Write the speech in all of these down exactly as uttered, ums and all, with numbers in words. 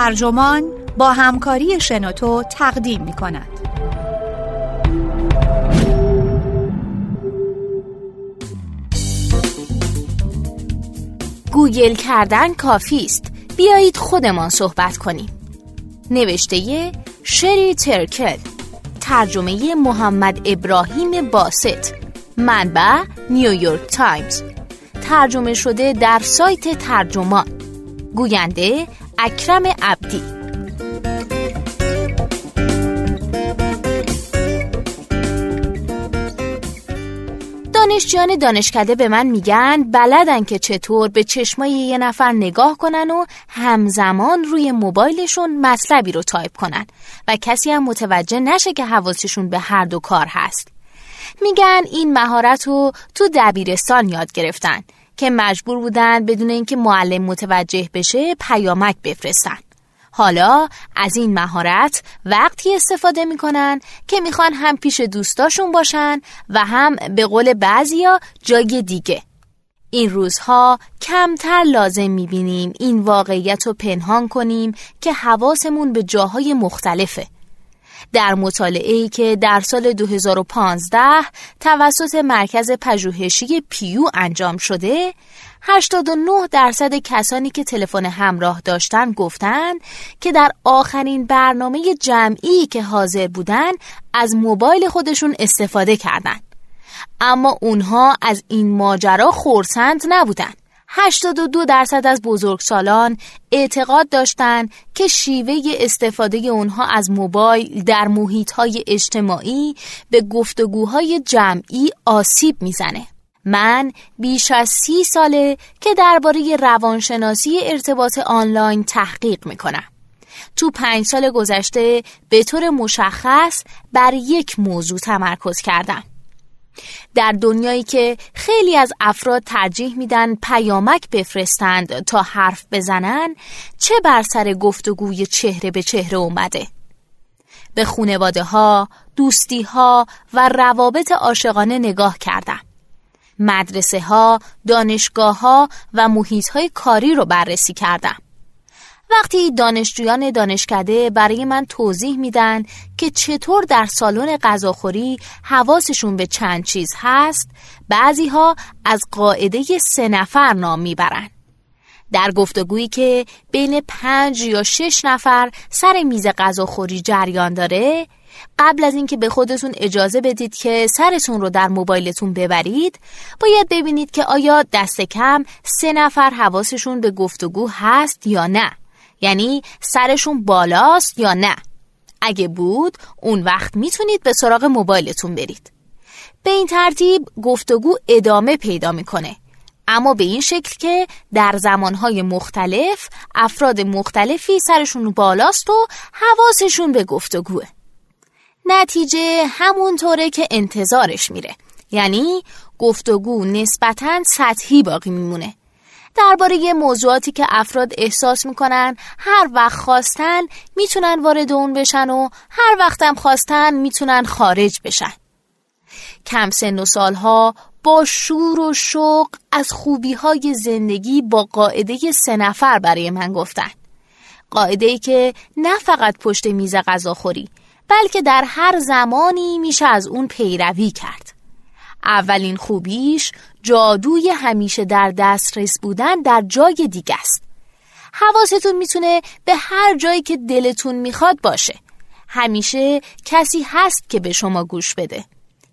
ترجمان با همکاری شنوتو تقدیم می کند. گوگل کردن کافی است. بیایید خودمان صحبت کنیم. نوشته شری ترکل، ترجمه محمد ابراهیم باسط، منبع نیویورک تایمز، ترجمه شده در سایت ترجمان، گوینده اکرم عبدی. دانشجویان دانشکده به من میگن بلدن که چطور به چشمای یه نفر نگاه کنن و همزمان روی موبایلشون مطلبی رو تایپ کنن و کسی هم متوجه نشه که حواسشون به هر دو کار هست. میگن این مهارت رو تو دبیرستان یاد گرفتن که مجبور بودن بدون اینکه معلم متوجه بشه پیامک بفرستن. حالا از این مهارت وقتی استفاده میکنن که میخوان هم پیش دوستاشون باشن و هم به قول بعضیا جای دیگه. این روزها کمتر لازم میبینیم این واقعیت رو پنهان کنیم که حواسمون به جاهای مختلفه. در مطالعه‌ای که در سال دو هزار و پانزده توسط مرکز پژوهشی پیو انجام شده، هشتاد و نه درصد کسانی که تلفن همراه داشتن گفتند که در آخرین برنامه جمعی که حاضر بودند از موبایل خودشون استفاده کردند. اما اونها از این ماجرا خرسند نبودند. هشتاد و دو درصد از بزرگسالان اعتقاد داشتند که شیوه استفاده اونها از موبایل در محیط‌های اجتماعی به گفتگوهای جمعی آسیب میزنه. من بیش از سی ساله که درباره روانشناسی ارتباط آنلاین تحقیق میکنم. تو پنج سال گذشته به طور مشخص بر یک موضوع تمرکز کردم. در دنیایی که خیلی از افراد ترجیح میدن پیامک بفرستند تا حرف بزنن، چه بر سر گفتگوی چهره به چهره اومده؟ به خانواده ها، دوستی ها و روابط عاشقانه نگاه کردم. مدرسه ها، دانشگاه ها و محیط های کاری رو بررسی کردم. وقتی دانشجویان دانشکده برای من توضیح میدن که چطور در سالن غذاخوری حواسشون به چند چیز هست، بعضی ها از قاعده سه نفر نام میبرن. در گفتگویی که بین پنج یا شش نفر سر میز غذاخوری جریان داره، قبل از اینکه به خودتون اجازه بدید که سرتون رو در موبایلتون ببرید، باید ببینید که آیا دست کم سه نفر حواسشون به گفتگو هست یا نه، یعنی سرشون بالاست یا نه. اگه بود، اون وقت میتونید به سراغ موبایلتون برید. به این ترتیب گفتگو ادامه پیدا میکنه، اما به این شکل که در زمانهای مختلف افراد مختلفی سرشون بالاست و حواسشون به گفتگوه. نتیجه همونطوره که انتظارش میره، یعنی گفتگو نسبتاً سطحی باقی میمونه، درباره موضوعاتی که افراد احساس میکنن هر وقت خواستن میتونن وارد اون بشن و هر وقتم خواستن میتونن خارج بشن. کم سن و سالها با شور و شوق از خوبیهای زندگی با قاعده سه نفر برای من گفتن. قاعده‌ای که نه فقط پشت میز غذاخوری، بلکه در هر زمانی میشه از اون پیروی کرد. اولین خوبیش جادوی همیشه در دسترس بودن در جای دیگه است. حواستون میتونه به هر جایی که دلتون میخواد باشه. همیشه کسی هست که به شما گوش بده.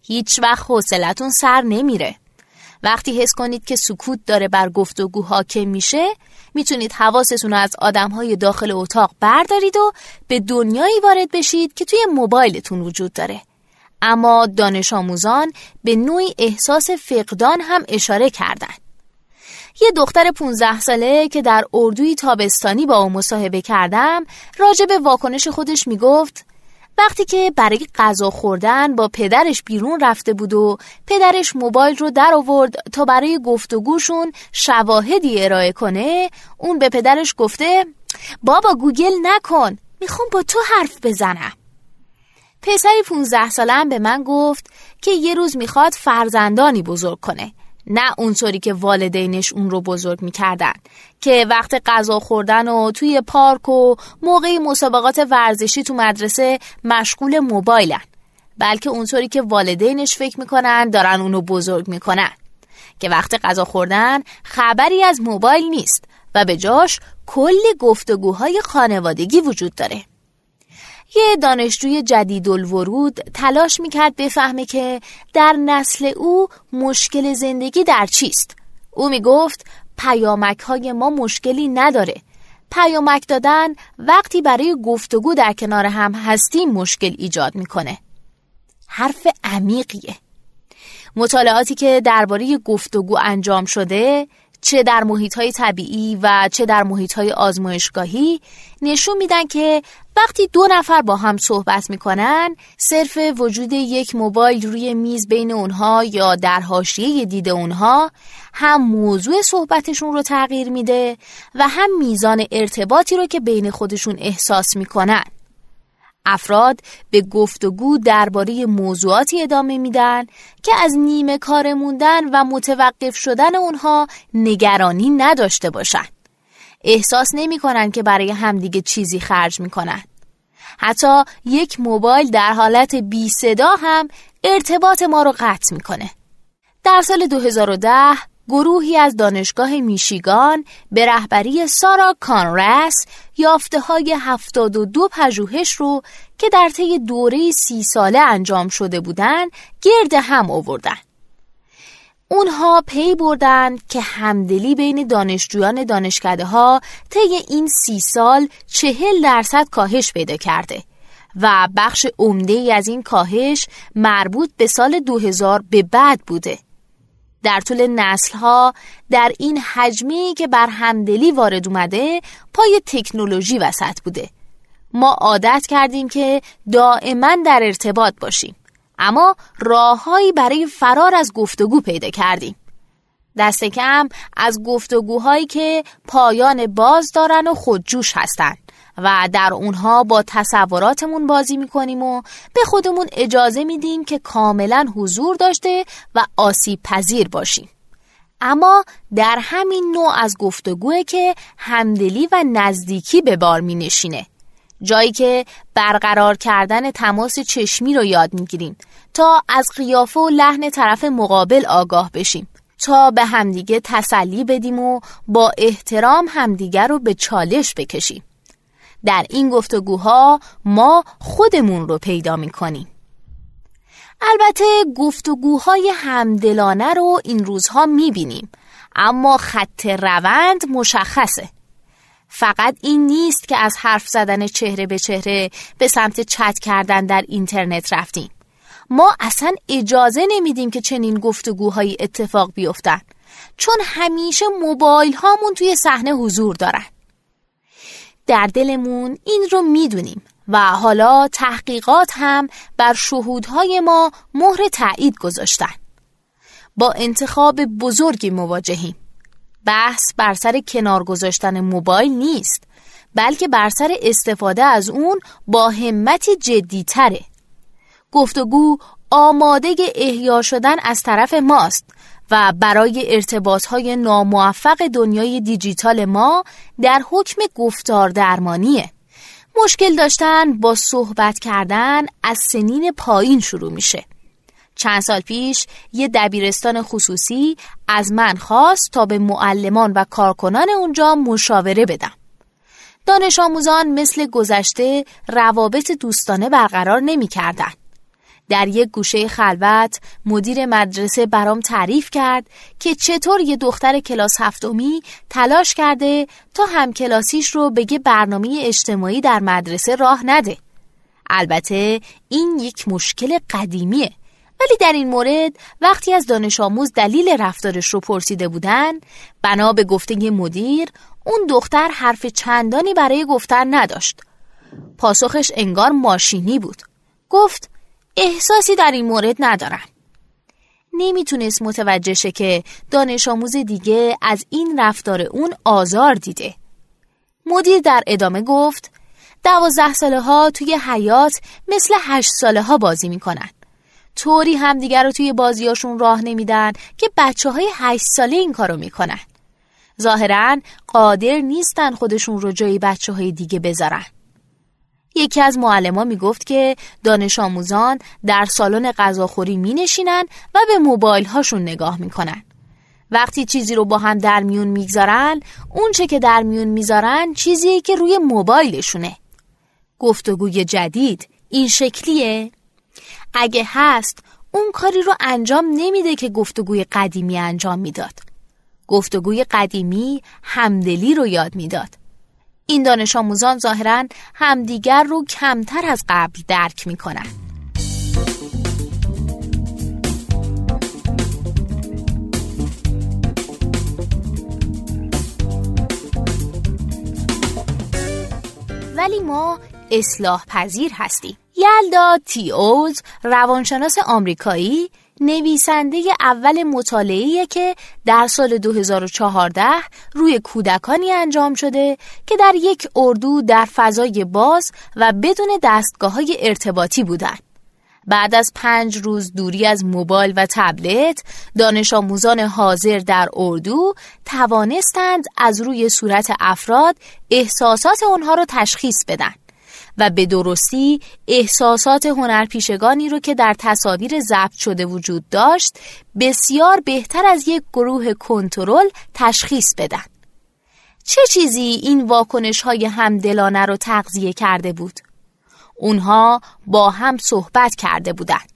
هیچ وقت حوصلتون سر نمیره. وقتی حس کنید که سکوت داره بر گفتگو حاکم میشه، میتونید حواستون رو از آدمهای داخل اتاق بردارید و به دنیایی وارد بشید که توی موبایلتون وجود داره. اما دانش آموزان به نوعی احساس فقدان هم اشاره کردند. یه دختر پونزده ساله که در اردوی تابستانی با او مصاحبه کردم، راجع به واکنش خودش میگفت وقتی که برای غذا خوردن با پدرش بیرون رفته بود و پدرش موبایل رو در آورد تا برای گفتگوشون شواهدی ارائه کنه، اون به پدرش گفته بابا گوگل نکن، میخوام با تو حرف بزنم. پسری پونزده سالم به من گفت که یه روز میخواد فرزندانی بزرگ کنه نه اونطوری که والدینش اون رو بزرگ میکردن که وقت غذا خوردن و توی پارک و موقع مسابقات ورزشی تو مدرسه مشغول موبایلن، بلکه اونطوری که والدینش فکر میکنن دارن اونو بزرگ میکنن که وقت غذا خوردن خبری از موبایل نیست و به جاش کلی گفتگوهای خانوادگی وجود داره. یه دانشجوی جدید الورود تلاش میکرد بفهمه که در نسل او مشکل زندگی در چیست. او میگفت پیامک های ما مشکلی نداره. پیامک دادن وقتی برای گفتگو در کنار هم هستیم مشکل ایجاد میکنه. حرف عمیقیه. مطالعاتی که درباره گفتگو انجام شده، چه در محیط‌های طبیعی و چه در محیط‌های آزمایشگاهی، نشون میدن که وقتی دو نفر با هم صحبت میکنن، صرف وجود یک موبایل روی میز بین اونها یا در حاشیه دید اونها هم موضوع صحبتشون رو تغییر میده و هم میزان ارتباطی رو که بین خودشون احساس میکنن. افراد به گفتگو درباره موضوعاتی ادامه میدن که از نیمه کار موندن و متوقف شدن اونها نگرانی نداشته باشن. احساس نمی کنن که برای همدیگه چیزی خرج می کنن. حتی یک موبایل در حالت بی صدا هم ارتباط ما رو قطع می کنه. در سال دو هزار و ده گروهی از دانشگاه میشیگان به رهبری سارا کانراث یافته‌های هفتاد و دو پژوهش رو که در طی دوره سی ساله انجام شده بودند، گرد هم آوردن. اونها پی بردن که همدلی بین دانشجویان دانشکده‌ها طی این سی سال چهل درصد کاهش پیدا کرده و بخش عمده‌ای از این کاهش مربوط به سال دو هزار به بعد بوده. در طول نسل‌ها در این حجمی که بر همدلی وارد اومده، پای تکنولوژی وسط بوده. ما عادت کردیم که دائما در ارتباط باشیم، اما راههایی برای فرار از گفتگو پیدا کردیم. دست کم از گفتگوهایی که پایان باز دارن و خودجوش هستن و در اونها با تصوراتمون بازی میکنیم و به خودمون اجازه میدیم که کاملا حضور داشته و آسیب پذیر باشیم. اما در همین نوع از گفتگوه که همدلی و نزدیکی به بار می نشینه، جایی که برقرار کردن تماس چشمی رو یاد میگیریم تا از قیافه و لحن طرف مقابل آگاه بشیم، تا به همدیگه تسلی بدیم و با احترام همدیگه رو به چالش بکشیم. در این گفتگوها ما خودمون رو پیدا می کنیم. البته گفتگوهای همدلانه رو این روزها می بینیم، اما خط روند مشخصه. فقط این نیست که از حرف زدن چهره به چهره به سمت چت کردن در اینترنت رفتیم. ما اصلا اجازه نمیدیم که چنین گفتگوهایی اتفاق بیفتن، چون همیشه موبایل هامون توی صحنه حضور دارن. در دلمون این رو میدونیم و حالا تحقیقات هم بر شهودهای ما مهر تأیید گذاشتن. با انتخاب بزرگی مواجهیم. بحث بر سر کنار گذاشتن موبایل نیست، بلکه بر سر استفاده از اون با همتی جدی‌تره. گفتگو آماده احیا شدن از طرف ماست و برای ارتباط‌های ناموفق دنیای دیجیتال ما در حکم گفتار درمانیه. مشکل داشتن با صحبت کردن از سنین پایین شروع میشه. چند سال پیش یه دبیرستان خصوصی از من خواست تا به معلمان و کارکنان اونجا مشاوره بدم. دانش آموزان مثل گذشته روابط دوستانه برقرار نمی‌کردن. در یک گوشه خلوت مدیر مدرسه برام تعریف کرد که چطور یه دختر کلاس هفتمی تلاش کرده تا همکلاسیش رو بگه برنامه اجتماعی در مدرسه راه نده. البته این یک مشکل قدیمیه، ولی در این مورد وقتی از دانش آموز دلیل رفتارش رو پرسیده بودن، بنا به گفته مدیر اون دختر حرف چندانی برای گفتن نداشت. پاسخش انگار ماشینی بود. گفت احساسی در این مورد ندارم. نمیتونست متوجه شه که دانش آموز دیگه از این رفتار اون آزار دیده. مدیر در ادامه گفت دوازده ساله ها توی حیات مثل هشت ساله ها بازی میکنن. طوری همدیگر رو توی بازیاشون راه نمیدن که بچه‌های هشت ساله این کارو میکنن. ظاهراً قادر نیستن خودشون رو جای بچه‌های دیگه بذارن. یکی از معلما میگفت که دانش آموزان در سالن غذاخوری مینشینن و به موبایل هاشون نگاه میکنن. وقتی چیزی رو با هم در میون میگذارن، اون چه که در میون میذارن چیزیه که روی موبایلشونه. گفتگوی جدید این شکلیه؟ اگه هست، اون کاری رو انجام نمیده که گفتگوی قدیمی انجام میداد. گفتگوی قدیمی همدلی رو یاد میداد. این دانش آموزان ظاهراً همدیگر رو کمتر از قبل درک میکنن. ولی ما اصلاح پذیر هستیم. یلدا تی اولز، روانشناس آمریکایی، نویسنده اول مطالعه‌ای که در سال دو هزار و چهارده روی کودکانی انجام شده که در یک اردو در فضای باز و بدون دستگاه‌های ارتباطی بودند. بعد از پنج روز دوری از موبایل و تبلت، دانش آموزان حاضر در اردو توانستند از روی صورت افراد احساسات آنها را تشخیص بدن و به درستی احساسات هنرپیشگانی رو که در تصاویر ضبط شده وجود داشت بسیار بهتر از یک گروه کنترل تشخیص بدن. چه چیزی این واکنش‌های همدلانه رو تغذیه کرده بود؟ اونها با هم صحبت کرده بودند.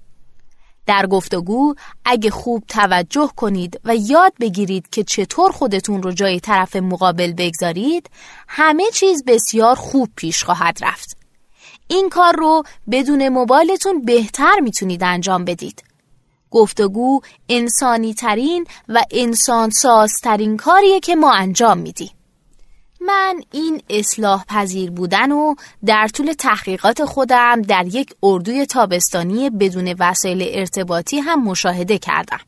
در گفتگو اگه خوب توجه کنید و یاد بگیرید که چطور خودتون رو جای طرف مقابل بگذارید، همه چیز بسیار خوب پیش خواهد رفت. این کار رو بدون موبایلتون بهتر میتونید انجام بدید. گفتگو انسانی ترین و انسانسازترین کاریه که ما انجام میدیم. من این اصلاح پذیر بودن و در طول تحقیقات خودم در یک اردوی تابستانی بدون وسایل ارتباطی هم مشاهده کردم.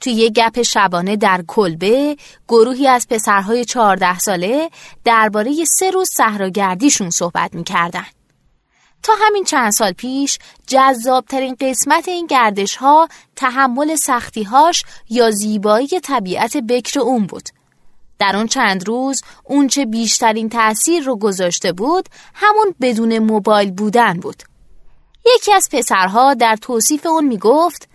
توی یک گپ شبانه در کلبه، گروهی از پسرهای چهارده ساله درباره سه روز صحراگردیشون صحبت می‌کردن. تا همین چند سال پیش جذابترین قسمت این گردش‌ها تحمل سختی‌هاش یا زیبایی طبیعت بکر اون بود. در اون چند روز اون چه بیشترین تأثیر رو گذاشته بود همون بدون موبایل بودن بود. یکی از پسرها در توصیف اون میگفت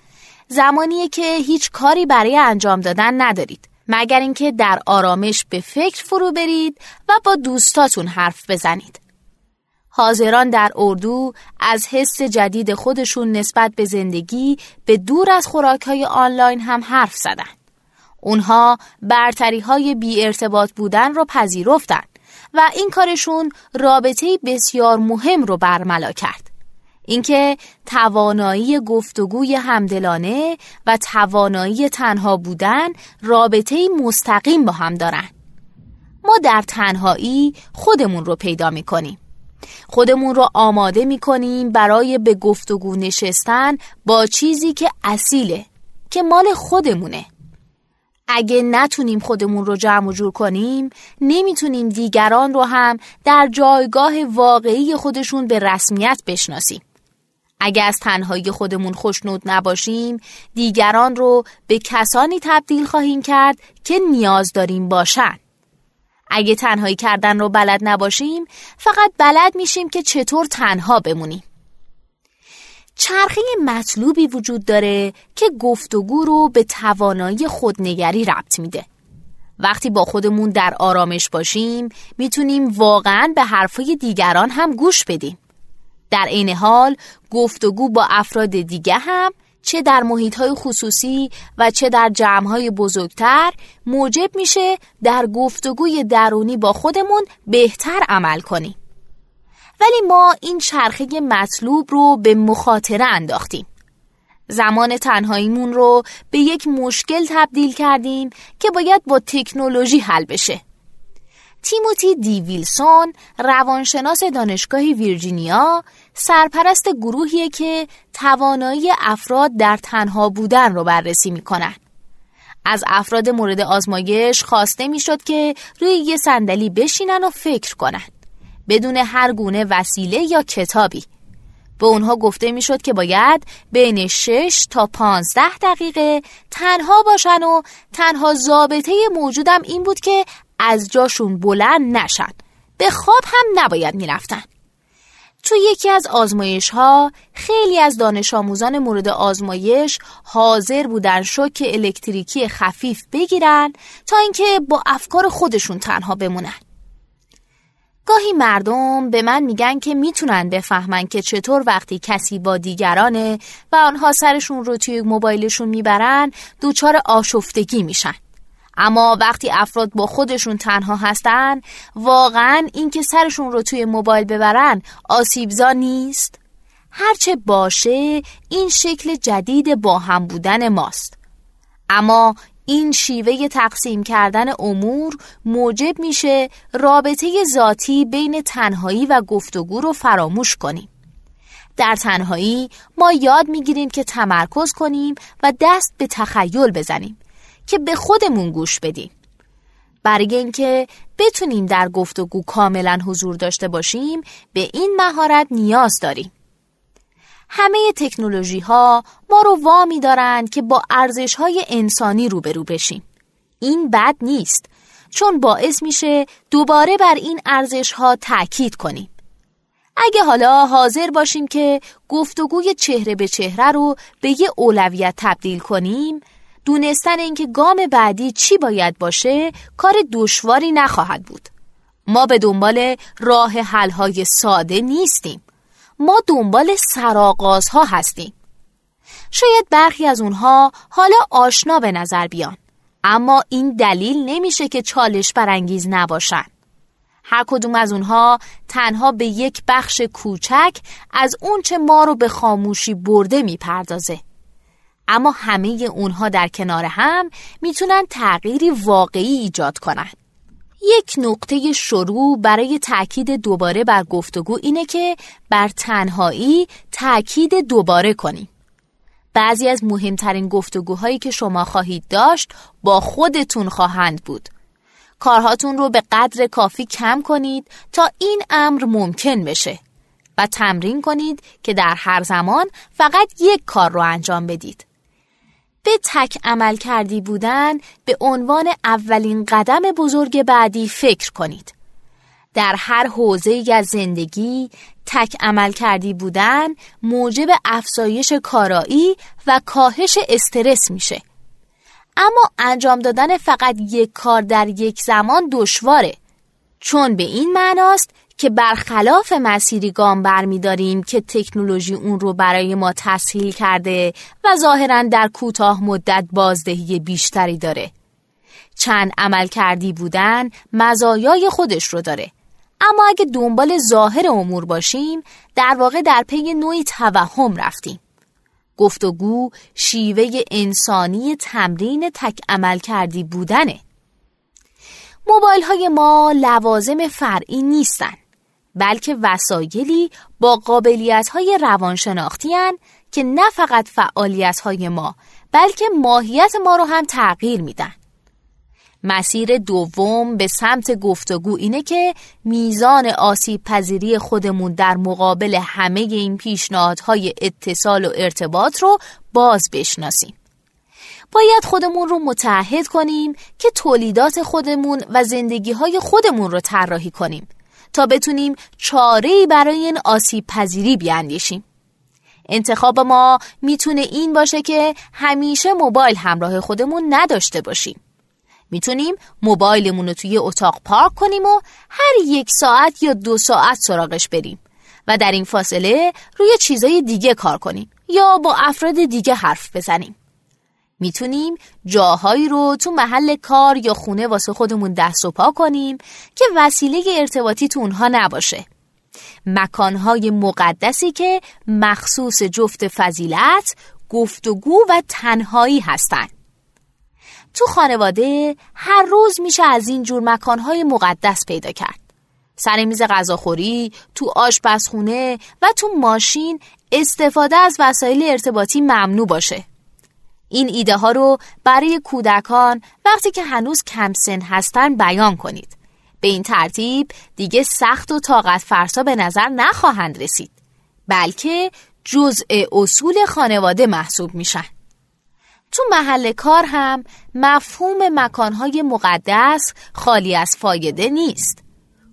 زمانیه که هیچ کاری برای انجام دادن ندارید مگر اینکه در آرامش به فکر فرو برید و با دوستاتون حرف بزنید. حاضران در اردو از حس جدید خودشون نسبت به زندگی به دور از خوراک‌های آنلاین هم حرف زدن. اونها برتری‌های بی ارتباط بودن رو پذیرفتن و این کارشون رابطه‌ای بسیار مهم رو برملا کرد. اینکه توانایی گفتگوی همدلانه و توانایی تنها بودن رابطه‌ای مستقیم با هم دارن. ما در تنهایی خودمون رو پیدا می‌کنیم. خودمون رو آماده می‌کنیم برای به گفتگو نشستن با چیزی که اصیله، که مال خودمونه. اگه نتونیم خودمون رو جمع و جور کنیم، نمیتونیم دیگران رو هم در جایگاه واقعی خودشون به رسمیت بشناسیم. اگه از تنهایی خودمون خوشنود نباشیم، دیگران رو به کسانی تبدیل خواهیم کرد که نیاز داریم باشن. اگه تنهایی کردن رو بلد نباشیم، فقط بلد میشیم که چطور تنها بمونیم. چرخه مطلوبی وجود داره که گفتگو رو به توانایی خودنگری ربط میده. وقتی با خودمون در آرامش باشیم، میتونیم واقعاً به حرفای دیگران هم گوش بدیم. در عین حال، گفتگو با افراد دیگه هم، چه در محیط‌های خصوصی و چه در جمع‌های بزرگتر، موجب میشه در گفتگوی درونی با خودمون بهتر عمل کنیم. ولی ما این چرخه مطلوب رو به مخاطره انداختیم. زمان تنهاییمون رو به یک مشکل تبدیل کردیم که باید با تکنولوژی حل بشه. تیموتی دی ویلسون، روانشناس دانشگاه ویرجینیا، سرپرست گروهیه که توانایی افراد در تنها بودن رو بررسی میکنن. از افراد مورد آزمایش خواسته میشد که روی یه صندلی بشینن و فکر کنن، بدون هر گونه وسیله یا کتابی. به اونها گفته میشد که باید بین شش تا پانزده دقیقه تنها باشن و تنها ضابطه موجودم این بود که از جاشون بلند نشن. به خواب هم نباید میرفتن. تو یکی از آزمایش ها خیلی از دانش آموزان مورد آزمایش حاضر بودن شوک الکتریکی خفیف بگیرن تا اینکه با افکار خودشون تنها بمونن. گاهی مردم به من میگن که میتونن بفهمن که چطور وقتی کسی با دیگرانه و آنها سرشون رو توی موبایلشون میبرن دوچار آشفتگی میشن. اما وقتی افراد با خودشون تنها هستن، واقعاً این که سرشون رو توی موبایل ببرن آسیبزا نیست. هرچه باشه این شکل جدید با هم بودن ماست. اما این شیوه تقسیم کردن امور موجب میشه رابطه ذاتی بین تنهایی و گفتگو رو فراموش کنیم. در تنهایی ما یاد میگیریم که تمرکز کنیم و دست به تخیل بزنیم، که به خودمون گوش بدیم. برای اینکه بتونیم در گفتگو کاملا حضور داشته باشیم، به این مهارت نیاز داریم. همه تکنولوژی ها ما رو وامی دارن که با ارزش های انسانی روبرو بشیم. این بد نیست، چون باعث میشه دوباره بر این ارزش ها تأکید کنیم. اگه حالا حاضر باشیم که گفتگوی چهره به چهره رو به یه اولویت تبدیل کنیم، دونستن اینکه گام بعدی چی باید باشه کار دشواری نخواهد بود. ما به دنبال راه حل‌های ساده نیستیم. ما دنبال سرآغازها هستیم. شاید برخی از اونها حالا آشنا به نظر بیان، اما این دلیل نمیشه که چالش برانگیز نباشن. هر کدوم از اونها تنها به یک بخش کوچک از اون چه ما رو به خاموشی برده میپردازه. اما همه اونها در کنار هم میتونن تغییری واقعی ایجاد کنن. یک نقطه شروع برای تأکید دوباره بر گفتگو اینه که بر تنهایی تأکید دوباره کنیم. بعضی از مهمترین گفتگوهایی که شما خواهید داشت با خودتون خواهند بود. کارهاتون رو به قدر کافی کم کنید تا این امر ممکن بشه و تمرین کنید که در هر زمان فقط یک کار رو انجام بدید. به تک عمل کردی بودن به عنوان اولین قدم بزرگ بعدی فکر کنید. در هر حوزه‌ای از زندگی، تک عمل کردی بودن موجب افزایش کارایی و کاهش استرس میشه. اما انجام دادن فقط یک کار در یک زمان دشواره، چون به این معناست که برخلاف مسیری گام برمی‌داریم که تکنولوژی اون رو برای ما تسهیل کرده و ظاهراً در کوتاه مدت بازدهی بیشتری داره. چند عمل کردی بودن مزایای خودش رو داره، اما اگه دنبال ظاهر امور باشیم در واقع در پی نوعی توهم رفتیم. گفتگو شیوه انسانی تمرین تک عمل کردی بودنه. موبایل‌های ما لوازم فرعی نیستن، بلکه وسایلی با قابلیت‌های روانشناختی ان که نه فقط فعالیت‌های ما بلکه ماهیت ما رو هم تغییر میدن. مسیر دوم به سمت گفتگو اینه که میزان آسیب پذیری خودمون در مقابل همه این پیشنهادهای اتصال و ارتباط رو باز بشناسیم. باید خودمون رو متعهد کنیم که تولیدات خودمون و زندگی‌های خودمون رو طراحی کنیم تا بتونیم چاره‌ای برای این آسیب پذیری بیاندیشیم. انتخاب ما میتونه این باشه که همیشه موبایل همراه خودمون نداشته باشیم. میتونیم موبایلمون رو توی اتاق پارک کنیم و هر یک ساعت یا دو ساعت سراغش بریم و در این فاصله روی چیزای دیگه کار کنیم یا با افراد دیگه حرف بزنیم. میتونیم جاهایی رو تو محل کار یا خونه واسه خودمون دست و پا کنیم که وسیله ارتباطی تو اونها نباشه. مکانهای مقدسی که مخصوص جفت فضیلت، گفتگو و تنهایی هستن. تو خانواده هر روز میشه از این جور مکانهای مقدس پیدا کرد. سر میز غذاخوری، تو آشپزخونه و تو ماشین استفاده از وسایل ارتباطی ممنوع باشه. این ایده ها رو برای کودکان وقتی که هنوز کم سن هستن بیان کنید. به این ترتیب دیگه سخت و طاقت فرسا به نظر نخواهند رسید. بلکه جزء اصول خانواده محسوب میشن. تو محل کار هم مفهوم مکانهای مقدس خالی از فایده نیست.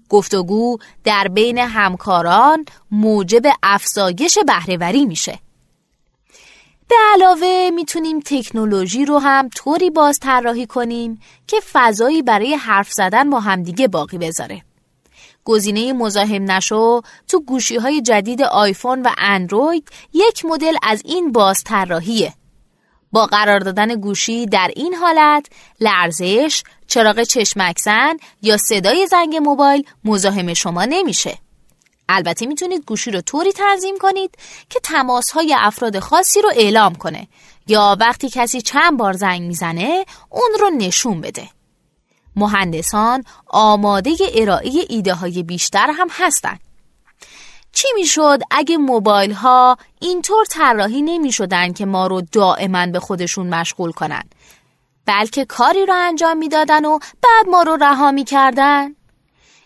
گفتگو در بین همکاران موجب افزایش بهره‌وری میشه. به علاوه میتونیم تکنولوژی رو هم طوری باز طراحی کنیم که فضایی برای حرف زدن با همدیگه باقی بذاره. گزینه مزاحم نشو تو گوشی‌های جدید آیفون و اندروید یک مدل از این باز طراحیه. با قرار دادن گوشی در این حالت لرزش، چراغ چشمکزن یا صدای زنگ موبایل مزاحم شما نمیشه. البته میتونید گوشی رو طوری تنظیم کنید که تماس‌های افراد خاصی رو اعلام کنه یا وقتی کسی چند بار زنگ میزنه اون رو نشون بده. مهندسان آماده ارائه ایده های بیشتر هم هستن. چی میشد اگه موبایل ها اینطور طراحی نمیشدن که ما رو دائما به خودشون مشغول کنن، بلکه کاری رو انجام میدادن و بعد ما رو رها میکردن؟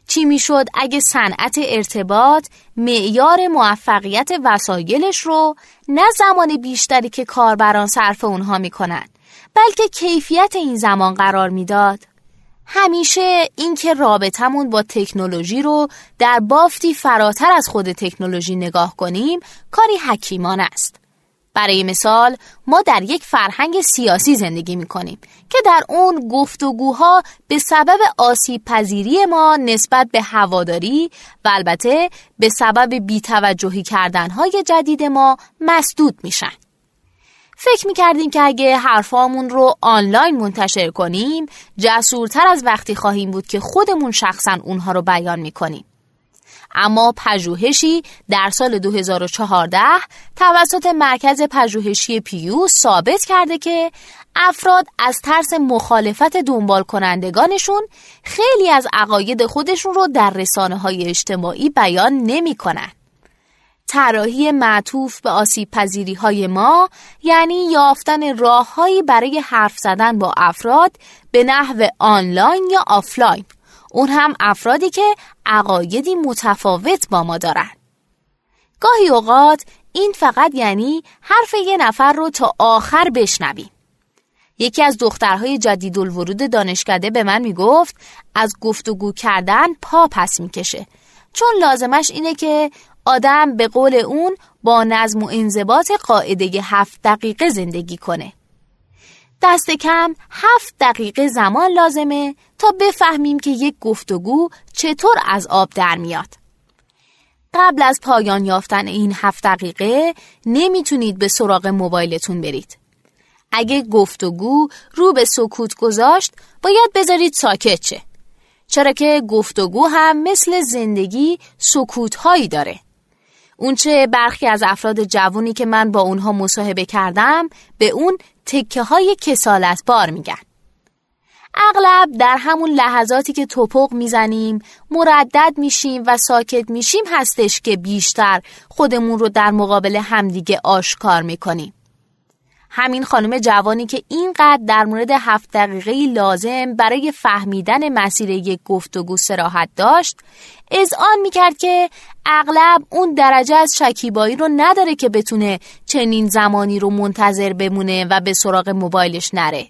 چی میشد اگه صنعت ارتباط معیار موفقیت وسایلش رو نه زمان بیشتری که کاربران صرف اونها میکنن، بلکه کیفیت این زمان قرار میداد؟ همیشه این که رابطمون با تکنولوژی رو در بافتی فراتر از خود تکنولوژی نگاه کنیم کاری حکیمانه است. برای مثال ما در یک فرهنگ سیاسی زندگی می کنیم که در اون گفتگوها به سبب آسیب پذیری ما نسبت به هواداری و البته به سبب بی‌توجهی کردنهای جدید ما مسدود میشن. فکر میکردیم که اگه حرفامون رو آنلاین منتشر کنیم جسورتر از وقتی خواهیم بود که خودمون شخصاً اونها رو بیان میکنیم. اما پژوهشی در سال دو هزار و چهارده توسط مرکز پژوهشی پیو ثابت کرده که افراد از ترس مخالفت دنبال کنندگانشون خیلی از عقاید خودشون رو در رسانه‌های اجتماعی بیان نمیکنن. طراحی معطوف به آسیب پذیری های ما یعنی یافتن راه‌هایی برای حرف زدن با افراد به نحو آنلاین یا آفلاین، اون هم افرادی که عقایدی متفاوت با ما دارن. گاهی اوقات این فقط یعنی حرف یه نفر رو تا آخر بشنویم. یکی از دخترهای جدیدالورود دانشکده به من میگفت از گفتگو کردن پا پس میکشه، چون لازمش اینه که آدم به قول اون با نظم و انضباط قاعده هفت دقیقه زندگی کنه. دست کم هفت دقیقه زمان لازمه تا بفهمیم که یک گفتگو چطور از آب در میاد. قبل از پایان یافتن این هفت دقیقه نمیتونید به سراغ موبایلتون برید. اگه گفتگو رو به سکوت گذاشت باید بذارید ساکت شه، چرا که گفتگو هم مثل زندگی سکوت‌هایی داره. اونچه برخی از افراد جوانی که من با اونها مصاحبه کردم به اون تکه های کسالت بار میگن. اغلب در همون لحظاتی که توپق میزنیم، مردد میشیم و ساکت میشیم هستش که بیشتر خودمون رو در مقابل همدیگه آشکار میکنیم. همین خانم جوانی که اینقدر در مورد هفت دقیقه‌ای لازم برای فهمیدن مسیر یک گفتگو صراحت داشت، اذعان میکرد که اغلب اون درجه از شکیبایی رو نداره که بتونه چنین زمانی رو منتظر بمونه و به سراغ موبایلش نره.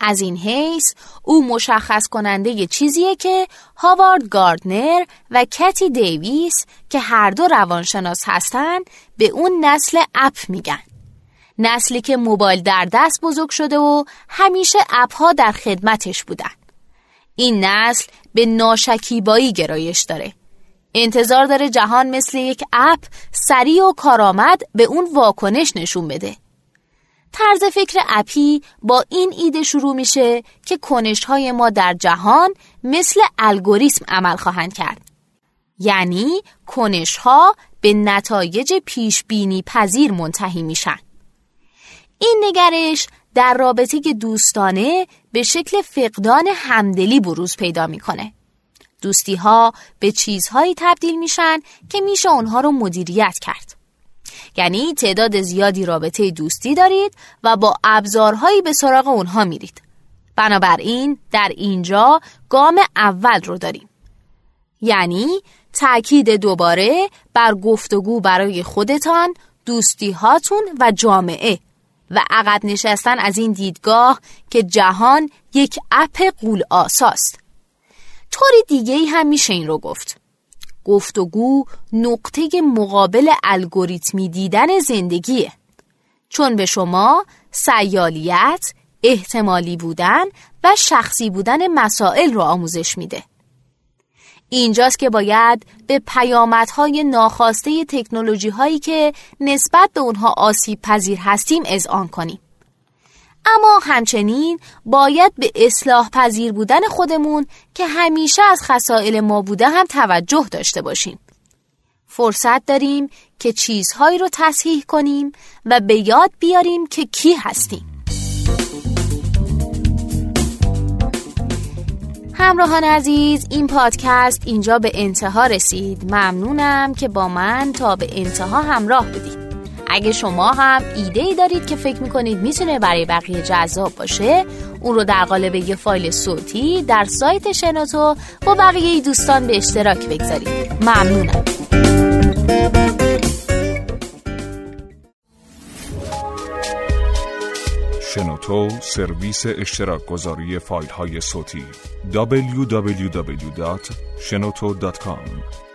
از این حیث او مشخص کننده یه چیزیه که هاوارد گاردنر و کتی دیویس که هر دو روانشناس هستن به اون نسل اپ میگن. نسلی که موبایل در دست بزرگ شده و همیشه اپ‌ها در خدمتش بودن. این نسل به ناشکیبایی گرایش داره. انتظار داره جهان مثل یک اپ سریع و کارآمد به اون واکنش نشون بده. طرز فکر اپی با این ایده شروع میشه که کنش‌های ما در جهان مثل الگوریتم عمل خواهند کرد. یعنی کنش‌ها به نتایج پیش‌بینی پذیر منتهی میشن. این نگرش در رابطه دوستانه به شکل فقدان همدلی بروز پیدا میکنه. دوستی ها به چیزهایی تبدیل میشن که میشه اونها رو مدیریت کرد. یعنی تعداد زیادی رابطه دوستی دارید و با ابزارهایی به سراغ اونها میرید. بنابراین در اینجا گام اول رو داریم. یعنی تأکید دوباره بر گفتگو برای خودتان، دوستی هاتون و جامعه و عقب نشستن از این دیدگاه که جهان یک اپ غول آساست. طوری دیگه ای هم میشه این رو گفت. گفتگو نقطه مقابل الگوریتمی دیدن زندگیه، چون به شما سیالیت، احتمالی بودن و شخصی بودن مسائل رو آموزش میده. اینجاست که باید به پیامدهای ناخواسته تکنولوژی‌هایی که نسبت به اونها آسیب پذیر هستیم اذعان کنیم. اما همچنین باید به اصلاح پذیر بودن خودمون که همیشه از خصائل ما بوده هم توجه داشته باشیم. فرصت داریم که چیزهایی رو تصحیح کنیم و به یاد بیاریم که کی هستیم. همراهان عزیز، این پادکست اینجا به انتها رسید. ممنونم که با من تا به انتها همراه بودید. اگه شما هم ایده‌ای دارید که فکر می‌کنید میتونه برای بقیه جذاب باشه، اون رو در قالب یه فایل صوتی در سایت شنوتو با بقیه دوستان به اشتراک بگذارید. ممنونم. شنوتو سرویس اشتراک گذاری فایل های صوتی دابلیو دابلیو دابلیو دات شنوتو دات کام